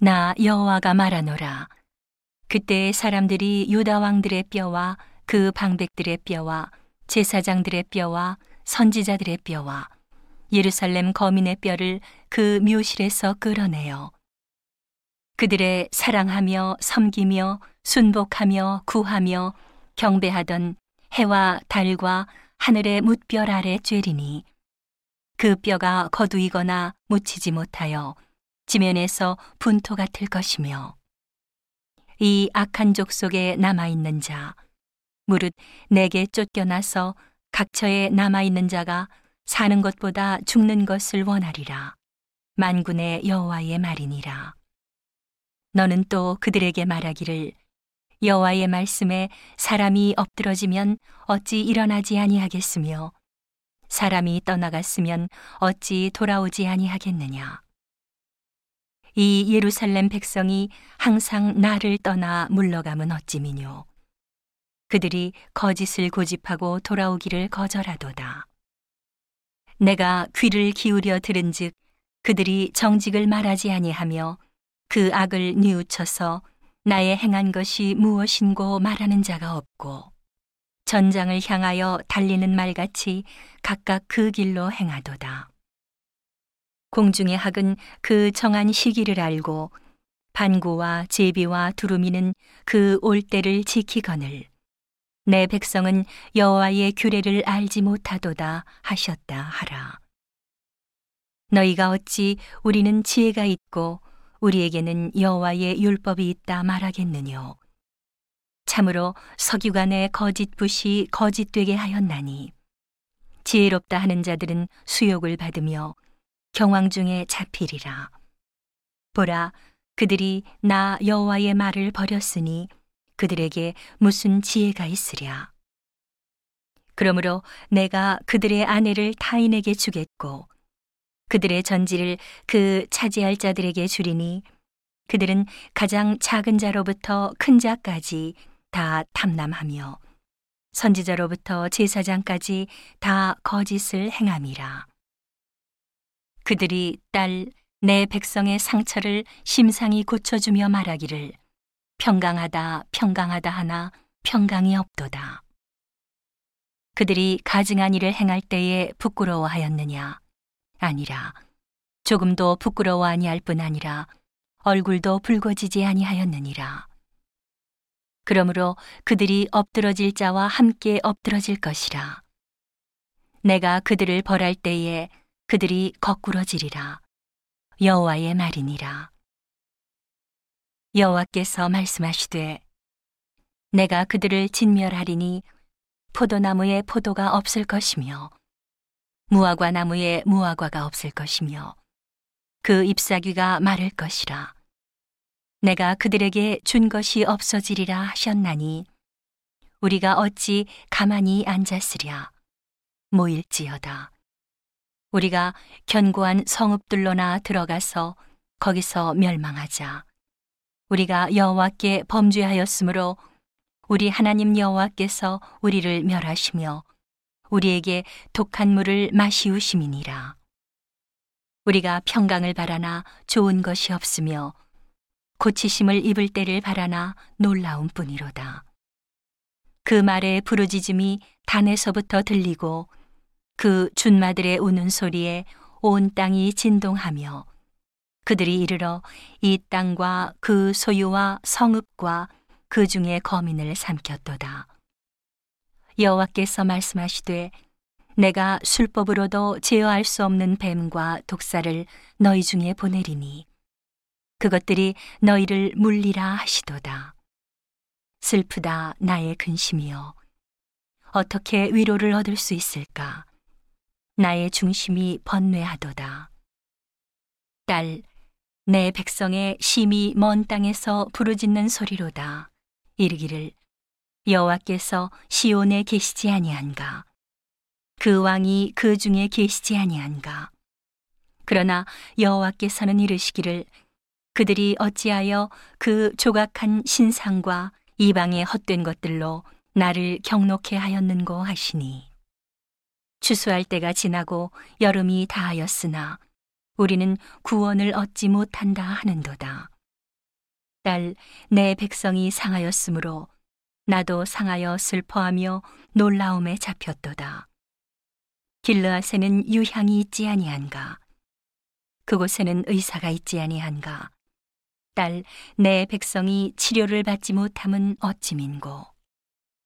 나 여호와가 말하노라. 그때 사람들이 유다 왕들의 뼈와 그 방백들의 뼈와 제사장들의 뼈와 선지자들의 뼈와 예루살렘 거민의 뼈를 그 묘실에서 끌어내어 그들의 사랑하며 섬기며 순복하며 구하며 경배하던 해와 달과 하늘의 뭇별 아래 쬐리니 그 뼈가 거두이거나 묻히지 못하여 지면에서 분토 같을 것이며, 이 악한 족속에 남아있는 자 무릇 내게 쫓겨나서 각처에 남아있는 자가 사는 것보다 죽는 것을 원하리라. 만군의 여호와의 말이니라. 너는 또 그들에게 말하기를, 여호와의 말씀에 사람이 엎드러지면 어찌 일어나지 아니하겠으며 사람이 떠나갔으면 어찌 돌아오지 아니하겠느냐. 이 예루살렘 백성이 항상 나를 떠나 물러가면 어찌미뇨. 그들이 거짓을 고집하고 돌아오기를 거절하도다. 내가 귀를 기울여 들은즉 그들이 정직을 말하지 아니하며 그 악을 뉘우쳐서 나의 행한 것이 무엇인고 말하는 자가 없고, 전장을 향하여 달리는 말같이 각각 그 길로 행하도다. 공중의 학은 그 정한 시기를 알고 반구와 제비와 두루미는 그 올 때를 지키거늘 내 백성은 여호와의 규례를 알지 못하도다 하셨다 하라. 너희가 어찌 우리는 지혜가 있고 우리에게는 여호와의 율법이 있다 말하겠느뇨. 참으로 서기관의 거짓붓이 거짓되게 하였나니 지혜롭다 하는 자들은 수욕을 받으며 경황 중에 잡히리라. 보라, 그들이 나 여호와의 말을 버렸으니 그들에게 무슨 지혜가 있으랴. 그러므로 내가 그들의 아내를 타인에게 주겠고 그들의 전지를 그 차지할 자들에게 주리니 그들은 가장 작은 자로부터 큰 자까지 다 탐람하며 선지자로부터 제사장까지 다 거짓을 행함이라. 그들이 딸 내 백성의 상처를 심상히 고쳐주며 말하기를 평강하다 평강하다 하나 평강이 없도다. 그들이 가증한 일을 행할 때에 부끄러워하였느냐. 아니라, 조금도 부끄러워 아니할 뿐 아니라 얼굴도 붉어지지 아니하였느니라. 그러므로 그들이 엎드러질 자와 함께 엎드러질 것이라. 내가 그들을 벌할 때에 그들이 거꾸러지리라. 여호와의 말이니라. 여호와께서 말씀하시되, 내가 그들을 진멸하리니 포도나무에 포도가 없을 것이며 무화과 나무에 무화과가 없을 것이며 그 잎사귀가 마를 것이라. 내가 그들에게 준 것이 없어지리라 하셨나니 우리가 어찌 가만히 앉았으랴. 모일지어다. 우리가 견고한 성읍들로나 들어가서 거기서 멸망하자. 우리가 여호와께 범죄하였으므로 우리 하나님 여호와께서 우리를 멸하시며 우리에게 독한 물을 마시우심이니라. 우리가 평강을 바라나 좋은 것이 없으며 고치심을 입을 때를 바라나 놀라움 뿐이로다. 그 말의 부르짖음이 단에서부터 들리고 그 준마들의 우는 소리에 온 땅이 진동하며 그들이 이르러 이 땅과 그 소유와 성읍과 그 중에 거민을 삼켰도다. 여호와께서 말씀하시되, 내가 술법으로도 제어할 수 없는 뱀과 독사를 너희 중에 보내리니 그것들이 너희를 물리라 하시도다. 슬프다 나의 근심이여. 어떻게 위로를 얻을 수 있을까. 나의 중심이 번뇌하도다. 딸, 내 백성의 심히 먼 땅에서 부르짖는 소리로다. 이르기를, 여호와께서 시온에 계시지 아니한가. 그 왕이 그 중에 계시지 아니한가. 그러나 여호와께서는 이르시기를, 그들이 어찌하여 그 조각한 신상과 이방의 헛된 것들로 나를 경록해 하였는고 하시니, 추수할 때가 지나고 여름이 다하였으나 우리는 구원을 얻지 못한다 하는도다. 날 내 백성이 상하였으므로 나도 상하여 슬퍼하며 놀라움에 잡혔도다. 길르앗에는 유향이 있지 아니한가? 그곳에는 의사가 있지 아니한가? 딸 내 백성이 치료를 받지 못함은 어찌민고?